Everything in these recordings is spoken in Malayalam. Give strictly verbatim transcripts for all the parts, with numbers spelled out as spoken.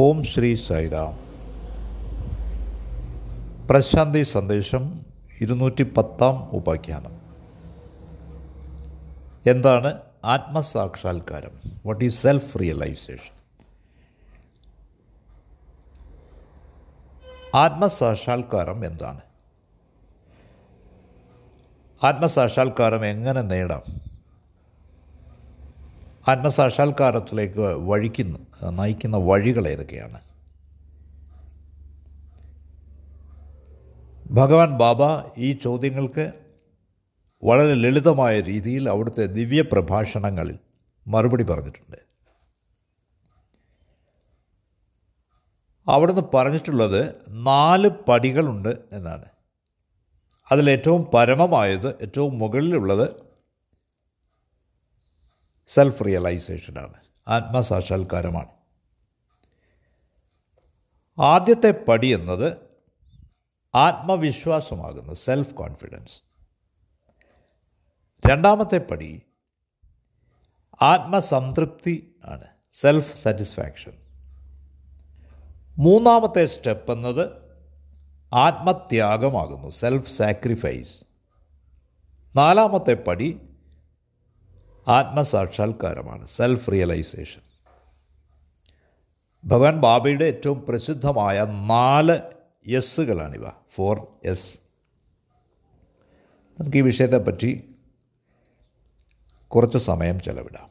ഓം ശ്രീ സായിരാം. പ്രശാന്തി സന്ദേശം ഇരുന്നൂറ്റി പത്താം ഉപാഖ്യാനം. എന്താണ് ആത്മസാക്ഷാത്കാരം? What is self realisation? ആത്മസാക്ഷാത്കാരം എന്താണ്? ആത്മസാക്ഷാത്കാരം എങ്ങനെ നേടാം? ആത്മസാക്ഷാത്കാരത്തിലേക്ക് വഴിക്കുന്ന നയിക്കുന്ന വഴികൾ ഏതൊക്കെയാണ്? ഭഗവാൻ ബാബ ഈ ചോദ്യങ്ങൾക്ക് വളരെ ലളിതമായ രീതിയിൽ അവിടുത്തെ ദിവ്യ പ്രഭാഷണങ്ങളിൽ മറുപടി പറഞ്ഞിട്ടുണ്ട്. അവിടുന്ന് പറഞ്ഞിട്ടുള്ളത് നാല് പടികളുണ്ട് എന്നാണ്. അതിലേറ്റവും പരമമായത്, ഏറ്റവും മുകളിലുള്ളത് സെൽഫ് റിയലൈസേഷനാണ്, ആത്മസാക്ഷാത്കാരമാണ്. ആദ്യത്തെ പടി എന്നത് ആത്മവിശ്വാസമാകുന്നു, സെൽഫ് കോൺഫിഡൻസ്. രണ്ടാമത്തെ പടി ആത്മസംതൃപ്തി ആണ്, സെൽഫ് സാറ്റിസ്ഫാക്ഷൻ. മൂന്നാമത്തെ സ്റ്റെപ്പ് എന്നത് ആത്മത്യാഗമാകുന്നു, സെൽഫ് സാക്രിഫൈസ്. നാലാമത്തെ പടി ആത്മസാക്ഷാത്കാരമാണ്, സെൽഫ് റിയലൈസേഷൻ. ഭഗവാൻ ബാബയുടെ ഏറ്റവും പ്രസിദ്ധമായ നാല് എസ്സുകളാണിവ, ഫോർ എസ്. നമുക്ക് ഈ വിഷയത്തെപ്പറ്റി കുറച്ച് സമയം ചെലവിടാം.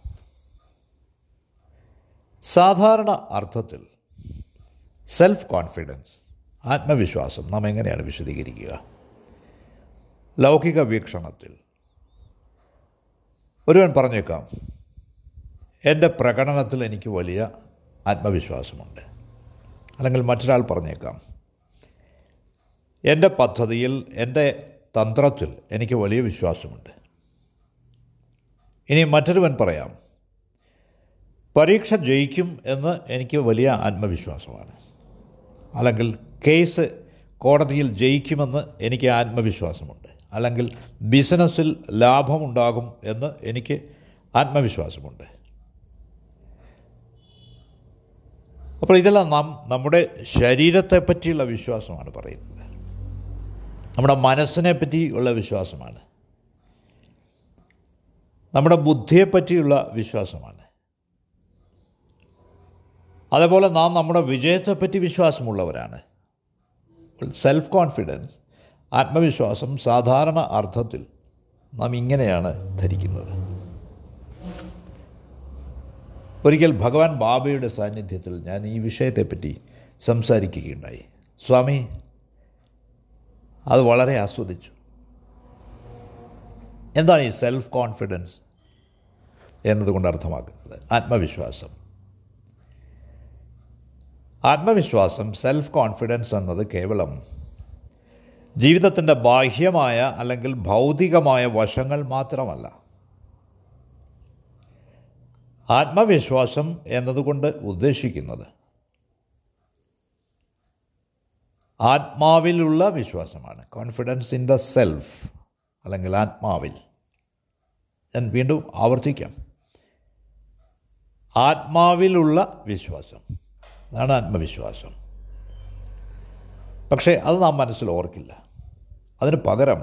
സാധാരണ അർത്ഥത്തിൽ സെൽഫ് കോൺഫിഡൻസ്, ആത്മവിശ്വാസം നാം എങ്ങനെയാണ് വിശദീകരിക്കുക? ലൗകിക വീക്ഷണത്തിൽ ഒരുവൻ പറഞ്ഞേക്കാം, എൻ്റെ പ്രകടനത്തിൽ എനിക്ക് വലിയ ആത്മവിശ്വാസമുണ്ട്. അല്ലെങ്കിൽ മറ്റൊരാൾ പറഞ്ഞേക്കാം, എൻ്റെ പദ്ധതിയിൽ, എൻ്റെ തന്ത്രത്തിൽ എനിക്ക് വലിയ വിശ്വാസമുണ്ട്. ഇനി മറ്റൊരുവൻ പറയാം, പരീക്ഷ ജയിക്കും എന്ന് എനിക്ക് വലിയ ആത്മവിശ്വാസമാണ്. അല്ലെങ്കിൽ കേസ് കോടതിയിൽ ജയിക്കുമെന്ന് എനിക്ക് ആത്മവിശ്വാസമുണ്ട്. അല്ലെങ്കിൽ ബിസിനസ്സിൽ ലാഭമുണ്ടാകും എന്ന് എനിക്ക് ആത്മവിശ്വാസമുണ്ട്. അപ്പോൾ ഇതെല്ലാം നാം നമ്മുടെ ശരീരത്തെ പറ്റിയുള്ള വിശ്വാസമാണ് പറയുന്നത്, നമ്മുടെ മനസ്സിനെ പറ്റിയുള്ള വിശ്വാസമാണ്, നമ്മുടെ ബുദ്ധിയെ പറ്റിയുള്ള വിശ്വാസമാണ്. അതേപോലെ നാം നമ്മുടെ വിജയത്തെപ്പറ്റി വിശ്വാസമുള്ളവരാണ്. സെൽഫ് കോൺഫിഡൻസ്, ആത്മവിശ്വാസം സാധാരണ അർത്ഥത്തിൽ നാം ഇങ്ങനെയാണ് ധരിക്കുന്നത്. ഒരിക്കൽ ഭഗവാൻ ബാബയുടെ സാന്നിധ്യത്തിൽ ഞാൻ ഈ വിഷയത്തെപ്പറ്റി സംസാരിക്കുകയുണ്ടായി. സ്വാമി അത് വളരെ ആസ്വദിച്ചു. എന്താണ് ഈ സെൽഫ് കോൺഫിഡൻസ് എന്നതുകൊണ്ട് അർത്ഥമാക്കുന്നത്? ആത്മവിശ്വാസം. ആത്മവിശ്വാസം, സെൽഫ് കോൺഫിഡൻസ് എന്നത് കേവലം ജീവിതത്തിൻ്റെ ബാഹ്യമായ അല്ലെങ്കിൽ ഭൗതികമായ വശങ്ങൾ മാത്രമല്ല. ആത്മവിശ്വാസം എന്നതുകൊണ്ട് ഉദ്ദേശിക്കുന്നത് ആത്മാവിലുള്ള വിശ്വാസമാണ്, കോൺഫിഡൻസ് ഇൻ ദ സെൽഫ് അല്ലെങ്കിൽ ആത്മാവിൽ. ഞാൻ വീണ്ടും ആവർത്തിക്കാം, ആത്മാവിലുള്ള വിശ്വാസം, അതാണ് ആത്മവിശ്വാസം. പക്ഷേ അത് നാം മനസ്സിൽ ഓർക്കില്ല. അതിന് പകരം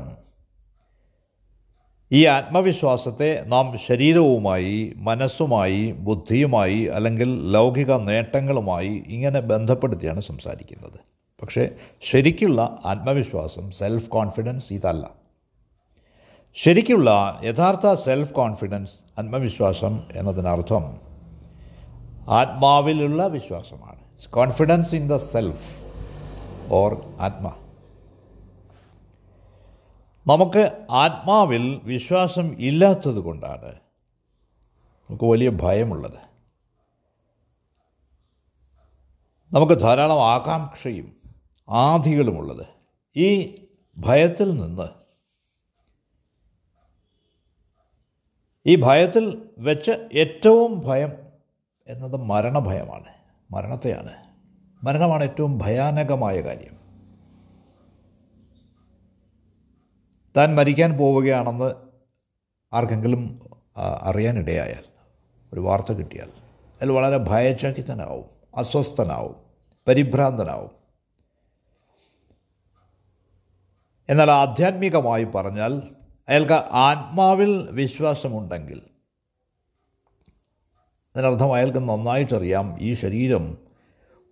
ഈ ആത്മവിശ്വാസത്തെ നാം ശരീരവുമായി, മനസ്സുമായി, ബുദ്ധിയുമായി അല്ലെങ്കിൽ ലൗകിക നേട്ടങ്ങളുമായി ഇങ്ങനെ ബന്ധപ്പെടുത്തിയാണ് സംസാരിക്കുന്നത്. പക്ഷേ ശരിക്കുള്ള ആത്മവിശ്വാസം, സെൽഫ് കോൺഫിഡൻസ് ഇതല്ല. ശരിക്കുള്ള യഥാർത്ഥ സെൽഫ് കോൺഫിഡൻസ്, ആത്മവിശ്വാസം എന്നതിനർത്ഥം ആത്മാവിലുള്ള വിശ്വാസമാണ്, confidence in the self or ആത്മ. നമുക്ക് ആത്മാവിൽ വിശ്വാസം ഇല്ലാത്തത് കൊണ്ടാണ് നമുക്ക് വലിയ ഭയമുള്ളത്. നമുക്ക് ധാരാളം ആകാംക്ഷയും ആധികളുമുള്ളത്. ഈ ഭയത്തിൽ നിന്ന്, ഈ ഭയത്തിൽ വെച്ച് ഏറ്റവും ഭയം എന്നത് മരണഭയമാണ്, മരണത്തെയാണ്. മരണമാണ് ഏറ്റവും ഭയാനകമായ കാര്യം. താൻ മരിക്കാൻ പോവുകയാണെന്ന് ആർക്കെങ്കിലും അറിയാനിടയായാൽ, ഒരു വാർത്ത കിട്ടിയാൽ, അതിൽ വളരെ ഭയചകിതനാവും. അസ്വസ്ഥനാവും, പരിഭ്രാന്തനാവും. എന്നാൽ ആധ്യാത്മികമായി പറഞ്ഞാൽ അയാൾക്ക് ആത്മാവിൽ വിശ്വാസമുണ്ടെങ്കിൽ, അതിനർത്ഥം അയാൾക്ക് നന്നായിട്ടറിയാം ഈ ശരീരം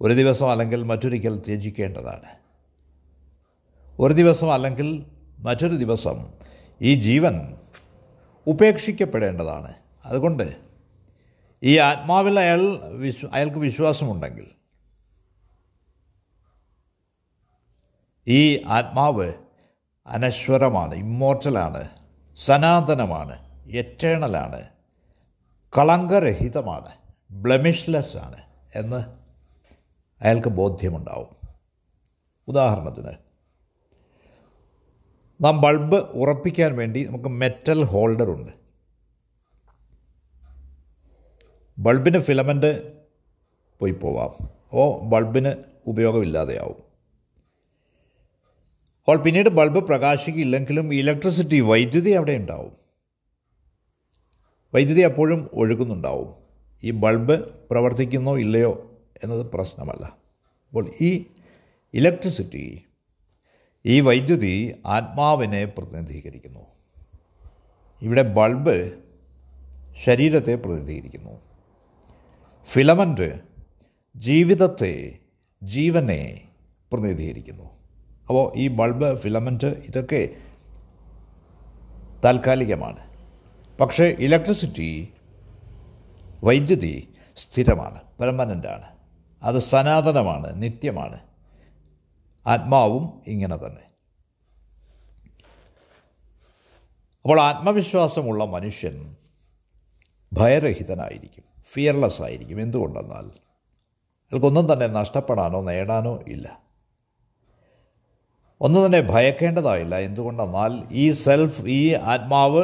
ഒരു ദിവസം അല്ലെങ്കിൽ മറ്റൊരിക്കൽ ത്യജിക്കേണ്ടതാണ്, ഒരു ദിവസം അല്ലെങ്കിൽ മറ്റൊരു ദിവസം ഈ ജീവൻ ഉപേക്ഷിക്കപ്പെടേണ്ടതാണ്. അതുകൊണ്ട് ഈ ആത്മാവിൽ അയാൾ വിശ്വ അയാൾക്ക് വിശ്വാസമുണ്ടെങ്കിൽ ഈ ആത്മാവ് അനശ്വരമാണ്, ഇമ്മോർട്ടലാണ്, സനാതനമാണ്, എറ്റേണലാണ്, കളങ്കരഹിതമാണ്, ബ്ലെമിഷ്ലെസ് ആണ് എന്ന് അയാൾക്ക് ബോധ്യമുണ്ടാവും. ഉദാഹരണത്തിന്, നാം ബൾബ് ഉറപ്പിക്കാൻ വേണ്ടി നമുക്ക് മെറ്റൽ ഹോൾഡറുണ്ട്. ബൾബിന് ഫിലമെൻ്റ് പോയി പോവാം, ഓ ബൾബിന് ഉപയോഗമില്ലാതെയാവും. അപ്പോൾ പിന്നീട് ബൾബ് പ്രകാശിക്കില്ലെങ്കിലും ഇലക്ട്രിസിറ്റി, വൈദ്യുതി അവിടെ ഉണ്ടാവും, വൈദ്യുതി അപ്പോഴും ഒഴുകുന്നുണ്ടാവും. ഈ ബൾബ് പ്രവർത്തിക്കുന്നോ ഇല്ലയോ എന്നത് പ്രശ്നമല്ല. അപ്പോൾ ഈ ഇലക്ട്രിസിറ്റി, ഈ വൈദ്യുതി ആത്മാവിനെ പ്രതിനിധീകരിക്കുന്നു. ഇവിടെ ബൾബ് ശരീരത്തെ പ്രതിനിധീകരിക്കുന്നു, ഫിലമെൻ്റ് ജീവിതത്തെ, ജീവനെ പ്രതിനിധീകരിക്കുന്നു. അപ്പോൾ ഈ ബൾബ്, ഫിലമെൻ്റ് ഇതൊക്കെ താൽക്കാലികമാണ്. പക്ഷേ ഇലക്ട്രിസിറ്റി, വൈദ്യുതി സ്ഥിരമാണ്, പെർമനൻ്റാണ്, അത് സനാതനമാണ്, നിത്യമാണ്. ആത്മാവും ഇങ്ങനെ തന്നെ. അപ്പോൾ ആത്മവിശ്വാസമുള്ള മനുഷ്യൻ ഭയരഹിതനായിരിക്കും, ഫിയർലെസ് ആയിരിക്കും. എന്തുകൊണ്ടെന്നാൽ അയാൾക്കൊന്നും തന്നെ നഷ്ടപ്പെടാനോ നേടാനോ ഇല്ല, ഒന്നും തന്നെ ഭയക്കേണ്ടതായില്ല. എന്തുകൊണ്ടെന്നാൽ ഈ സെൽഫ്, ഈ ആത്മാവ്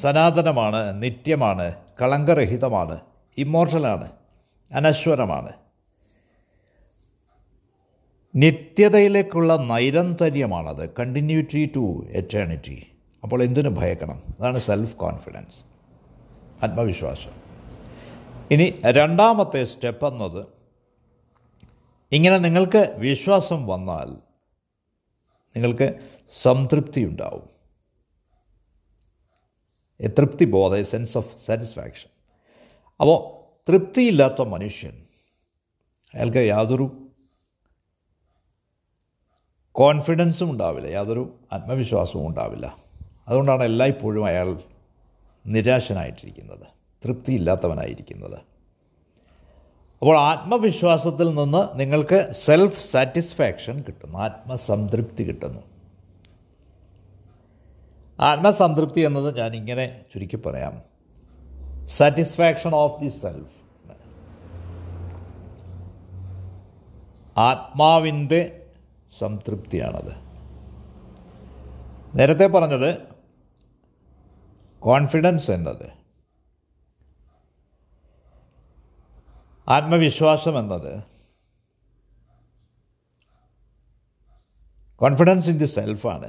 സനാതനമാണ്, നിത്യമാണ്, കളങ്കരഹിതമാണ്, ഇമ്മോർട്ടലാണ്, അനശ്വരമാണ്. നിത്യതയിലേക്കുള്ള നൈരന്തര്യമാണത്, കണ്ടിന്യൂറ്റി ടു എറ്റേണിറ്റി. അപ്പോൾ എന്തിനു ഭയക്കണം? അതാണ് സെൽഫ് കോൺഫിഡൻസ്, ആത്മവിശ്വാസം. ഇനി രണ്ടാമത്തെ സ്റ്റെപ്പ് എന്നത്, ഇങ്ങനെ നിങ്ങൾക്ക് വിശ്വാസം വന്നാൽ നിങ്ങൾക്ക് സംതൃപ്തി ഉണ്ടാവും, തൃപ്തി ബോധം, സെൻസ് ഓഫ് സാറ്റിസ്ഫാക്ഷൻ. അപ്പോൾ തൃപ്തിയില്ലാത്ത മനുഷ്യൻ, അയാൾക്ക് യാതൊരു കോൺഫിഡൻസും ഉണ്ടാവില്ല, യാതൊരു ആത്മവിശ്വാസവും ഉണ്ടാവില്ല. അതുകൊണ്ടാണ് എല്ലായ്പ്പോഴും അയാൾ നിരാശനായിട്ടിരിക്കുന്നത്, തൃപ്തിയില്ലാത്തവനായിരിക്കുന്നത്. അപ്പോൾ ആത്മവിശ്വാസത്തിൽ നിന്ന് നിങ്ങൾക്ക് സെൽഫ് സാറ്റിസ്ഫാക്ഷൻ കിട്ടുന്നു, ആത്മസംതൃപ്തി കിട്ടുന്നു. ആത്മസംതൃപ്തി എന്നത് ഞാനിങ്ങനെ ചുരുക്കി പറയാം, സാറ്റിസ്ഫാക്ഷൻ ഓഫ് ദി സെൽഫ്, ആത്മാവിൻ്റെ സംതൃപ്തിയാണത്. നേരത്തെ പറഞ്ഞത് കോൺഫിഡൻസ് എന്നത്, ആത്മവിശ്വാസം എന്നത് കോൺഫിഡൻസ് ഇൻ ദി സെൽഫാണ്,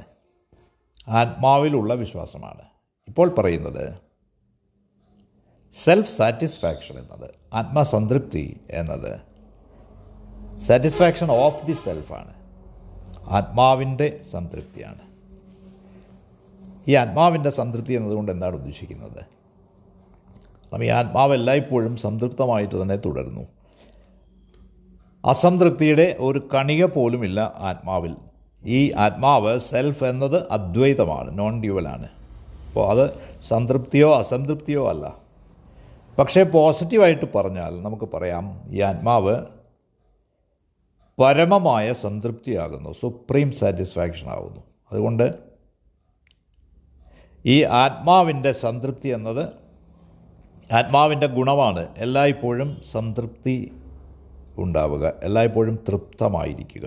ആത്മാവിലുള്ള വിശ്വാസമാണ്. ഇപ്പോൾ പറയുന്നത് സെൽഫ് സാറ്റിസ്ഫാക്ഷൻ എന്നത്, ആത്മസംതൃപ്തി എന്നത് സാറ്റിസ്ഫാക്ഷൻ ഓഫ് ദി സെൽഫാണ്, ആത്മാവിൻ്റെ സംതൃപ്തിയാണ്. ഈ ആത്മാവിൻ്റെ സംതൃപ്തി എന്നതുകൊണ്ട് എന്താണ് ഉദ്ദേശിക്കുന്നത്? അപ്പം ഈ ആത്മാവ് എല്ലായ്പ്പോഴും സംതൃപ്തമായിട്ട് തന്നെ തുടരുന്നു, അസംതൃപ്തിയുടെ ഒരു കണിക പോലുമില്ല ആത്മാവിൽ. ഈ ആത്മാവ്, സെൽഫ് എന്നത് അദ്വൈതമാണ്, നോൺ ഡ്യുവലാണ്. അപ്പോൾ അത് സംതൃപ്തിയോ അസംതൃപ്തിയോ അല്ല. പക്ഷേ പോസിറ്റീവായിട്ട് പറഞ്ഞാൽ നമുക്ക് പറയാം, ഈ ആത്മാവ് പരമമായ സംതൃപ്തിയാകുന്നു, സുപ്രീം സാറ്റിസ്ഫാക്ഷൻ ആകുന്നു. അതുകൊണ്ട് ഈ ആത്മാവിൻ്റെ സംതൃപ്തി എന്നത് ആത്മാവിൻ്റെ ഗുണമാണ്, എല്ലായ്പ്പോഴും സംതൃപ്തി ഉണ്ടാവുക, എല്ലായ്പ്പോഴും തൃപ്തമായിരിക്കുക.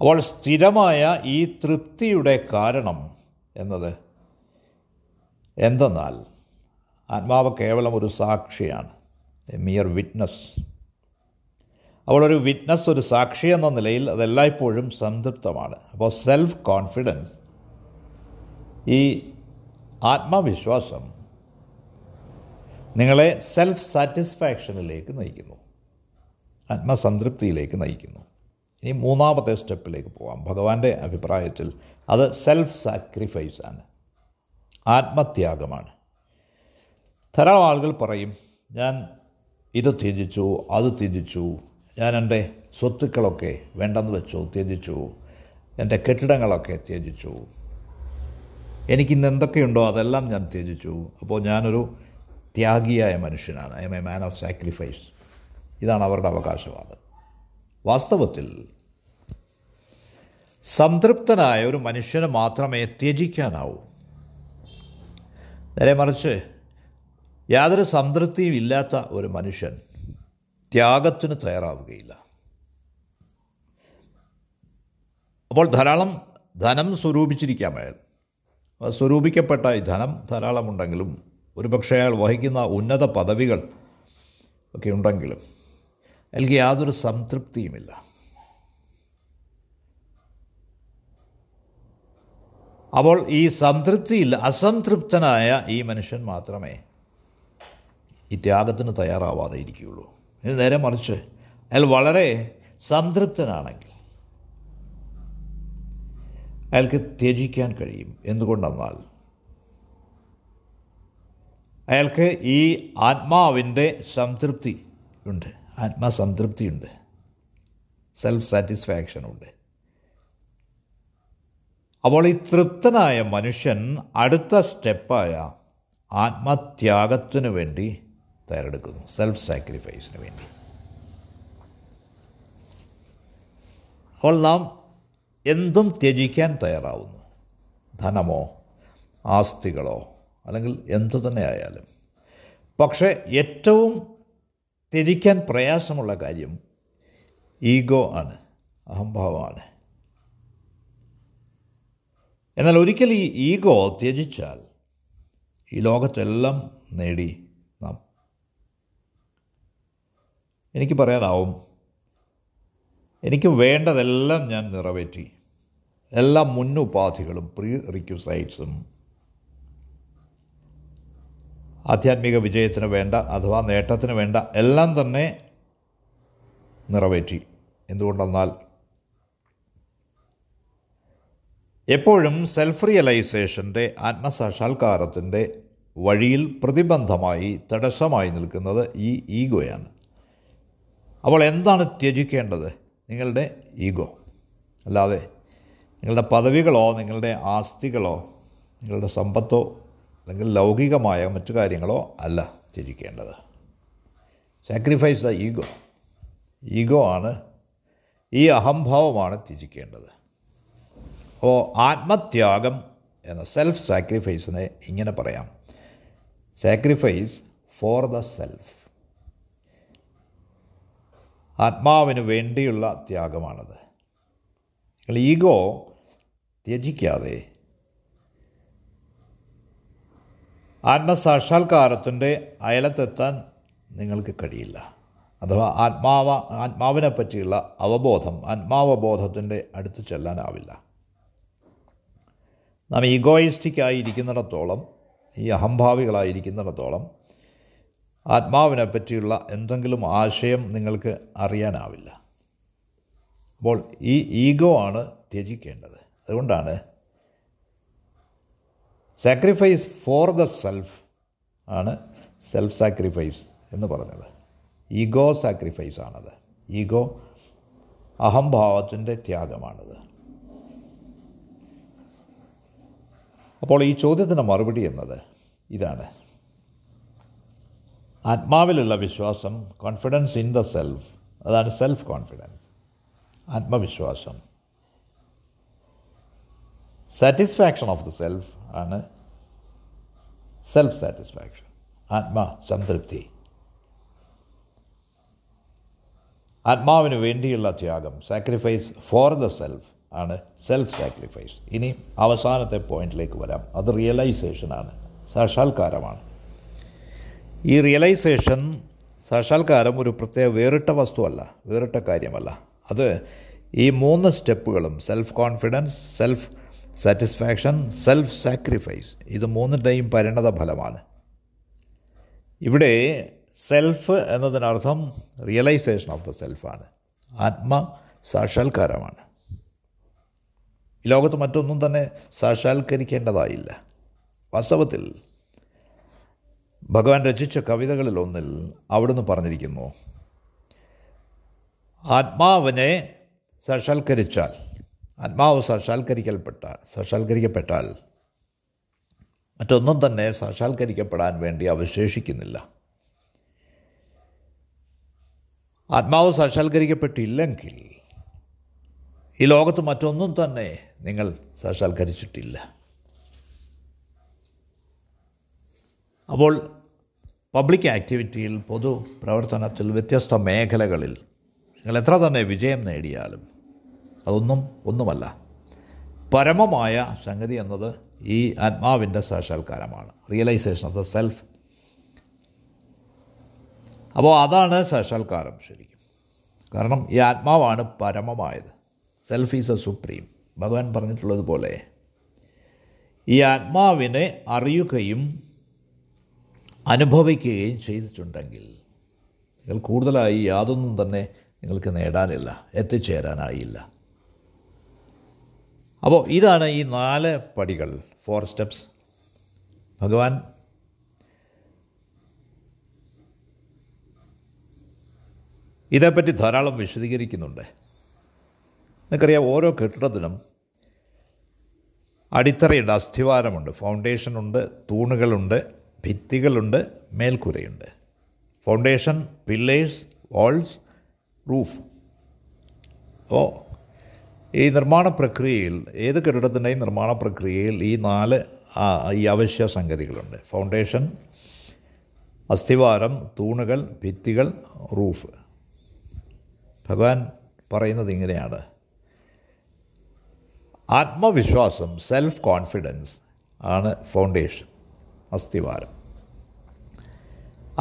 അപ്പോൾ സ്ഥിരമായ ഈ തൃപ്തിയുടെ കാരണം എന്നത് എന്തെന്നാൽ, ആത്മാവ് കേവലം ഒരു സാക്ഷിയാണ്, എ മിയർ വിറ്റ്നസ്. അപ്പോൾ ഒരു വിറ്റ്നസ്, ഒരു സാക്ഷി എന്ന നിലയിൽ അതെല്ലായ്പ്പോഴും സംതൃപ്തമാണ്. അപ്പോൾ സെൽഫ് കോൺഫിഡൻസ്, ഈ ആത്മവിശ്വാസം നിങ്ങളെ സെൽഫ് സാറ്റിസ്ഫാക്ഷനിലേക്ക് നയിക്കുന്നു. ആത്മസംതൃപ്തിയിലേക്ക് നയിക്കുന്നു. ഇനി മൂന്നാമത്തെ സ്റ്റെപ്പിലേക്ക് പോകാം. ഭഗവാന്റെ അഭിപ്രായത്തിൽ അത് സെൽഫ് സാക്രിഫൈസ് ആണ്, ആത്മത്യാഗമാണ്. ധാരാളം ആളുകൾ പറയും, ഞാൻ ഇത് ത്യജിച്ചു, അത് ത്യജിച്ചു, ഞാൻ എൻ്റെ സ്വത്തുക്കളൊക്കെ വേണ്ടെന്ന് വെച്ചു, ത്യജിച്ചു, എൻ്റെ കെട്ടിടങ്ങളൊക്കെ ത്യജിച്ചു, എനിക്കിന്ന് എന്തൊക്കെയുണ്ടോ അതെല്ലാം ഞാൻ ത്യജിച്ചു, അപ്പോൾ ഞാനൊരു ത്യാഗിയായ മനുഷ്യനാണ്, I am a man of sacrifice. ഇതാണ് അവരുടെ അവകാശവാദം. വാസ്തവത്തിൽ സംതൃപ്തനായ ഒരു മനുഷ്യന് മാത്രമേ ത്യജിക്കാനാവൂ. നേരെ മറിച്ച് യാതൊരു സംതൃപ്തിയും ഇല്ലാത്ത ഒരു മനുഷ്യൻ ത്യാഗത്തിന് തയ്യാറാവുകയില്ല. അപ്പോൾ ധാരാളം ധനം സ്വരൂപിച്ചിരിക്കാം, അയാൾ സ്വരൂപിക്കപ്പെട്ട ഈ ധനം ധാരാളമുണ്ടെങ്കിലും, ഒരുപക്ഷെ അയാൾ വഹിക്കുന്ന ഉന്നത പദവികൾ ഒക്കെ ഉണ്ടെങ്കിലും അയാൾക്ക് യാതൊരു സംതൃപ്തിയുമില്ല. അപ്പോൾ ഈ സംതൃപ്തിയില്ല, അസംതൃപ്തനായ ഈ മനുഷ്യൻ മാത്രമേ ഈ ത്യാഗത്തിന് തയ്യാറാവാതെ ഇരിക്കുകയുള്ളൂ. ഇത് നേരെ മറിച്ച് അയാൾ വളരെ സംതൃപ്തനാണെങ്കിൽ അയാൾക്ക് ത്യജിക്കാൻ കഴിയും. എന്തുകൊണ്ടെന്നാൽ അയാൾക്ക് ഈ ആത്മാവിൻ്റെ സംതൃപ്തി ഉണ്ട്, ആത്മസംതൃപ്തിയുണ്ട്, സെൽഫ് സാറ്റിസ്ഫാക്ഷനുണ്ട്. അപ്പോൾ ഈ തൃപ്തനായ മനുഷ്യൻ അടുത്ത സ്റ്റെപ്പായ ആത്മത്യാഗത്തിനു വേണ്ടി തയ്യാറെടുക്കുന്നു, സെൽഫ് സാക്രിഫൈസിന് വേണ്ടി. അപ്പോൾ നാം എന്തും ത്യജിക്കാൻ തയ്യാറാവുന്നു, ധനമോ ആസ്തികളോ അല്ലെങ്കിൽ എന്തു തന്നെ ആയാലും. പക്ഷേ ഏറ്റവും ത്യജിക്കാൻ പ്രയാസമുള്ള കാര്യം ഈഗോ ആണ്, അഹംഭാവമാണ്. എന്നാൽ ഒരിക്കൽ ഈ ഈഗോ ത്യജിച്ചാൽ ഈ ലോകത്തെല്ലാം നേടി നാം. എനിക്ക് പറയാനാവും, എനിക്ക് വേണ്ടതെല്ലാം ഞാൻ നിറവേറ്റി, എല്ലാ മുന്നുപാധികളും പ്രീ റിക്വസൈറ്റ്സും ആധ്യാത്മിക വിജയത്തിന് വേണ്ട അഥവാ നേട്ടത്തിന് വേണ്ട എല്ലാം തന്നെ നിറവേറ്റി. എന്തുകൊണ്ടെന്നാൽ എപ്പോഴും സെൽഫ് റിയലൈസേഷൻ്റെ, ആത്മസാക്ഷാത്കാരത്തിൻ്റെ വഴിയിൽ പ്രതിബന്ധമായി തടസ്സമായി നിൽക്കുന്നത് ഈ ഈഗോയാണ്. അപ്പോൾ എന്താണ് ത്യജിക്കേണ്ടത്? നിങ്ങളുടെ ഈഗോ, അല്ലാതെ നിങ്ങളുടെ പദവികളോ നിങ്ങളുടെ ആസ്തികളോ നിങ്ങളുടെ സമ്പത്തോ അല്ലെങ്കിൽ ലൗകികമായ മറ്റു കാര്യങ്ങളോ അല്ല ത്യജിക്കേണ്ടത്. Sacrifice the ego. ഈഗോ ആണ്, ഈ അഹംഭാവമാണ് ത്യജിക്കേണ്ടത്. അപ്പോൾ ആത്മത്യാഗം എന്ന സെൽഫ് സാക്രിഫൈസിനെ ഇങ്ങനെ പറയാം: സാക്രിഫൈസ് ഫോർ ദ സെൽഫ്. ആത്മാവിന് വേണ്ടിയുള്ള ത്യാഗമാണത്. ഈഗോ ത്യജിക്കാതെ ആത്മസാക്ഷാത്കാരത്തിൻ്റെ അയലത്തെത്താൻ നിങ്ങൾക്ക് കഴിയില്ല. അഥവാ ആത്മാവ ആത്മാവിനെ പറ്റിയുള്ള അവബോധം, ആത്മാവബോധത്തിൻ്റെ അടുത്ത് ചെല്ലാനാവില്ല. നാം ഈഗോയിസ്റ്റിക്കായിരിക്കുന്നിടത്തോളം, ഈ അഹംഭാവികളായിരിക്കുന്നിടത്തോളം ആത്മാവിനെ പറ്റിയുള്ള എന്തെങ്കിലും ആശയം നിങ്ങൾക്ക് അറിയാനാവില്ല. അപ്പോൾ ഈ ഈഗോ ആണ് ത്യജിക്കേണ്ടത്. അതുകൊണ്ടാണ് സാക്രിഫൈസ് ഫോർ ദ സെൽഫ് ആണ് സെൽഫ് സാക്രിഫൈസ് എന്ന് പറഞ്ഞത്. ഈഗോ സാക്രിഫൈസ് ആണത്. ഈഗോ അഹംഭാവത്തിൻ്റെ ത്യാഗമാണത്. അപ്പോൾ ഈ ചോദ്യത്തിന് മറുപടി എന്നത് ഇതാണ്: ആത്മാവിലുള്ള വിശ്വാസം, കോൺഫിഡൻസ് ഇൻ ദ സെൽഫ്, അതാണ് സെൽഫ് കോൺഫിഡൻസ്, ആത്മവിശ്വാസം. സാറ്റിസ്ഫാക്ഷൻ ഓഫ് ദ സെൽഫ് ആണ് സെൽഫ് സാറ്റിസ്ഫാക്ഷൻ, ആത്മസംതൃപ്തി. ആത്മാവിന് വേണ്ടിയുള്ള ത്യാഗം, സാക്രിഫൈസ് ഫോർ ദ സെൽഫ് ആണ് സെൽഫ് സാക്രിഫൈസ്. ഇനി അവസാനത്തെ പോയിന്റിലേക്ക് വരാം. അത് റിയലൈസേഷനാണ്, സാക്ഷാത്കാരമാണ്. ഈ റിയലൈസേഷൻ, സാക്ഷാത്കാരം ഒരു പ്രത്യേക വേറിട്ട വസ്തുവല്ല, വേറിട്ട കാര്യമല്ല. അത് ഈ മൂന്ന് സ്റ്റെപ്പുകളും, self confidence, self satisfaction, self sacrifice, ഇത് മൂന്നിൻ്റെയും പരിണത ഫലമാണ്. ഇവിടെ സെൽഫ് എന്നതിനർത്ഥം റിയലൈസേഷൻ ഓഫ് ദ സെൽഫാണ്, ആത്മ സാക്ഷാത്കാരമാണ്. ഈ ലോകത്ത് മറ്റൊന്നും തന്നെ സാക്ഷാത്കരിക്കേണ്ടതായില്ല. വാസ്തവത്തിൽ ഭഗവാൻ രചിച്ച കവിതകളിൽ ഒന്നിൽ അവിടുന്ന് പറഞ്ഞിരിക്കുന്നു, ആത്മാവിനെ സാക്ഷാത്കരിച്ചാൽ, ആത്മാവ് സാക്ഷാത്കരിക്കൽപ്പെട്ടാൽ സാക്ഷാത്കരിക്കപ്പെട്ടാൽ മറ്റൊന്നും തന്നെ സാക്ഷാത്കരിക്കപ്പെടാൻ വേണ്ടി അവശേഷിക്കുന്നില്ല. ആത്മാവ് സാക്ഷാത്കരിക്കപ്പെട്ടില്ലെങ്കിൽ ഈ ലോകത്ത് മറ്റൊന്നും തന്നെ നിങ്ങൾ സാക്ഷാത്കരിച്ചിട്ടില്ല. അപ്പോൾ പബ്ലിക് ആക്ടിവിറ്റിയിൽ, പൊതു പ്രവർത്തനത്തിൽ, വ്യത്യസ്ത മേഖലകളിൽ നിങ്ങൾ എത്ര തന്നെ വിജയം നേടിയാലും അതൊന്നും ഒന്നുമല്ല. പരമമായ സംഗതി എന്നത് ഈ ആത്മാവിൻ്റെ സാക്ഷാത്കാരമാണ്, റിയലൈസേഷൻ ഓഫ് ദ സെൽഫ്. അപ്പോൾ അതാണ് സാക്ഷാത്കാരം ശരിക്കും. കാരണം ഈ ആത്മാവാണ് പരമമായത്. Self is a supreme. ഭഗവാൻ പറഞ്ഞിട്ടുള്ളതുപോലെ ഈ ആത്മാവിനെ അറിയുകയും അനുഭവിക്കുകയും ചെയ്തിട്ടുണ്ടെങ്കിൽ നിങ്ങൾ കൂടുതലായി യാതൊന്നും തന്നെ നിങ്ങൾക്ക് നേടാനില്ല, എത്തിച്ചേരാനായില്ല. അപ്പോൾ ഇതാണ് ഈ നാല് പടികൾ, ഫോർ സ്റ്റെപ്സ്. ഭഗവാൻ ഇതേപ്പറ്റി ധാരാളം വിശദീകരിക്കുന്നുണ്ട്. നിങ്ങൾക്കറിയാം, ഓരോ കെട്ടിടത്തിനും അടിത്തറയുണ്ട്, അസ്ഥിവാരമുണ്ട്, ഫൗണ്ടേഷനുണ്ട്, തൂണുകളുണ്ട്, ഭിത്തികളുണ്ട്, മേൽക്കൂരയുണ്ട്. Foundation, pillars, walls, roof. ഓ ഈ നിർമ്മാണ പ്രക്രിയയിൽ, ഏത് കെട്ടിടത്തിൻ്റെയും നിർമ്മാണ പ്രക്രിയയിൽ ഈ നാല് ഈ അവശ്യ സംഗതികളുണ്ട്: ഫൗണ്ടേഷൻ, അസ്ഥിവാരം, തൂണുകൾ, ഭിത്തികൾ, റൂഫ്. ഭഗവാൻ പറയുന്നത് ഇങ്ങനെയാണ്, ആത്മവിശ്വാസം, സെൽഫ് കോൺഫിഡൻസ് ആണ് ഫൗണ്ടേഷൻ, അസ്ഥിവാരം.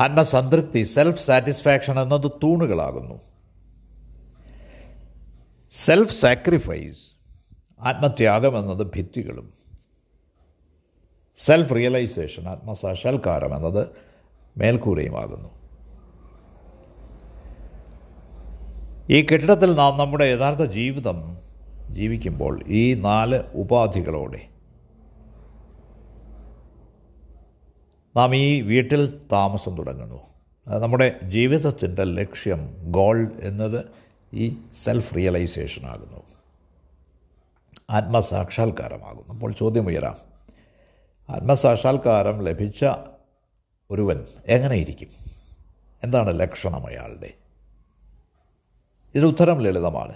ആത്മസംതൃപ്തി, സെൽഫ് സാറ്റിസ്ഫാക്ഷൻ എന്നത് തൂണുകളാകുന്നു. സെൽഫ് സാക്രിഫൈസ്, ആത്മത്യാഗം എന്നത് ഭിത്തികളും. സെൽഫ് റിയലൈസേഷൻ, ആത്മസാക്ഷാത്കാരം എന്നത് മേൽക്കൂരയുമാകുന്നു. ഈ കെട്ടിടത്തിൽ നാം നമ്മുടെ യഥാർത്ഥ ജീവിതം ജീവിക്കുമ്പോൾ ഈ നാല് ഉപാധികളോടെ നാം ഈ വീട്ടിൽ താമസം തുടങ്ങുന്നു. നമ്മുടെ ജീവിതത്തിൻ്റെ ലക്ഷ്യം, ഗോൾ എന്നത് ഈ സെൽഫ് റിയലൈസേഷനാകുന്നു, ആത്മസാക്ഷാത്കാരമാകുന്നു. അപ്പോൾ ചോദ്യമുയരാം, ആത്മസാക്ഷാത്കാരം ലഭിച്ച ഒരുവൻ എങ്ങനെയിരിക്കും? എന്താണ് ലക്ഷണം അയാളുടെ? ഇതിനുത്തരം ലളിതമാണ്.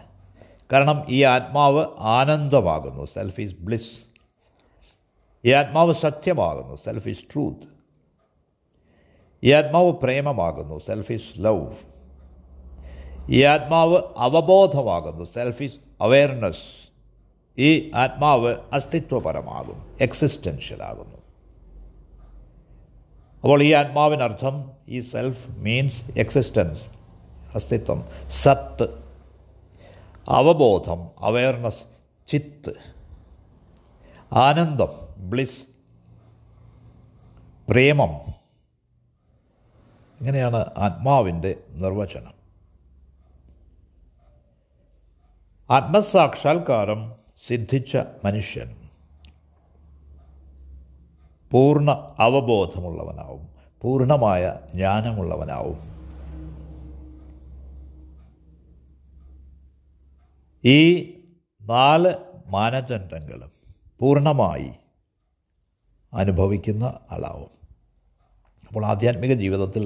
കാരണം ഈ ആത്മാവ് ആനന്ദമാകുന്നു, സെൽഫ് ഈസ് ബ്ലിസ്. ഈ ആത്മാവ് സത്യമാകുന്നു, സെൽഫ് ഈസ് ട്രൂത്ത്. ഈ ആത്മാവ് പ്രേമമാകുന്നു, സെൽഫ് ഈസ് ലവ്. ഈ ആത്മാവ് അവബോധമാകുന്നു, സെൽഫ് ഈസ് അവെയർനെസ്. ഈ ആത്മാവ് അസ്തിത്വപരമാകും, എക്സിസ്റ്റൻഷ്യലാകുന്നു. അപ്പോൾ ഈ ആത്മാവിനർത്ഥം, ഈ സെൽഫ് മീൻസ് എക്സിസ്റ്റൻസ്, അസ്തിത്വം, സത്ത്, അവബോധം, അവെയർനെസ്, ചിത്ത്, ആനന്ദം, ബ്ലിസ്, പ്രേമം. ഇങ്ങനെയാണ് ആത്മാവിൻ്റെ നിർവചനം. ആത്മസാക്ഷാത്കാരം സിദ്ധിച്ച മനുഷ്യൻ പൂർണ്ണ അവബോധമുള്ളവനാവും, പൂർണ്ണമായ ജ്ഞാനമുള്ളവനാവും. ഈ നാല് മാനദണ്ഡങ്ങളും പൂർണ്ണമായി അനുഭവിക്കുന്ന ആളാവും. അപ്പോൾ ആധ്യാത്മിക ജീവിതത്തിൽ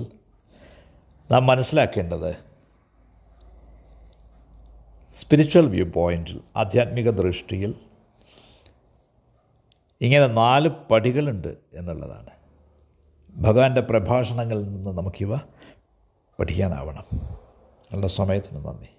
നാം മനസ്സിലാക്കേണ്ടത്, സ്പിരിച്വൽ വ്യൂ പോയിൻറ്റിൽ, ആധ്യാത്മിക ദൃഷ്ടിയിൽ ഇങ്ങനെ നാല് പടികളുണ്ട് എന്നുള്ളതാണ്. ഭഗവാന്റെ പ്രഭാഷണങ്ങളിൽ നിന്ന് നമുക്കിവ പഠിക്കാനാവണം. നിങ്ങളുടെ സമയത്തിന് നന്ദി.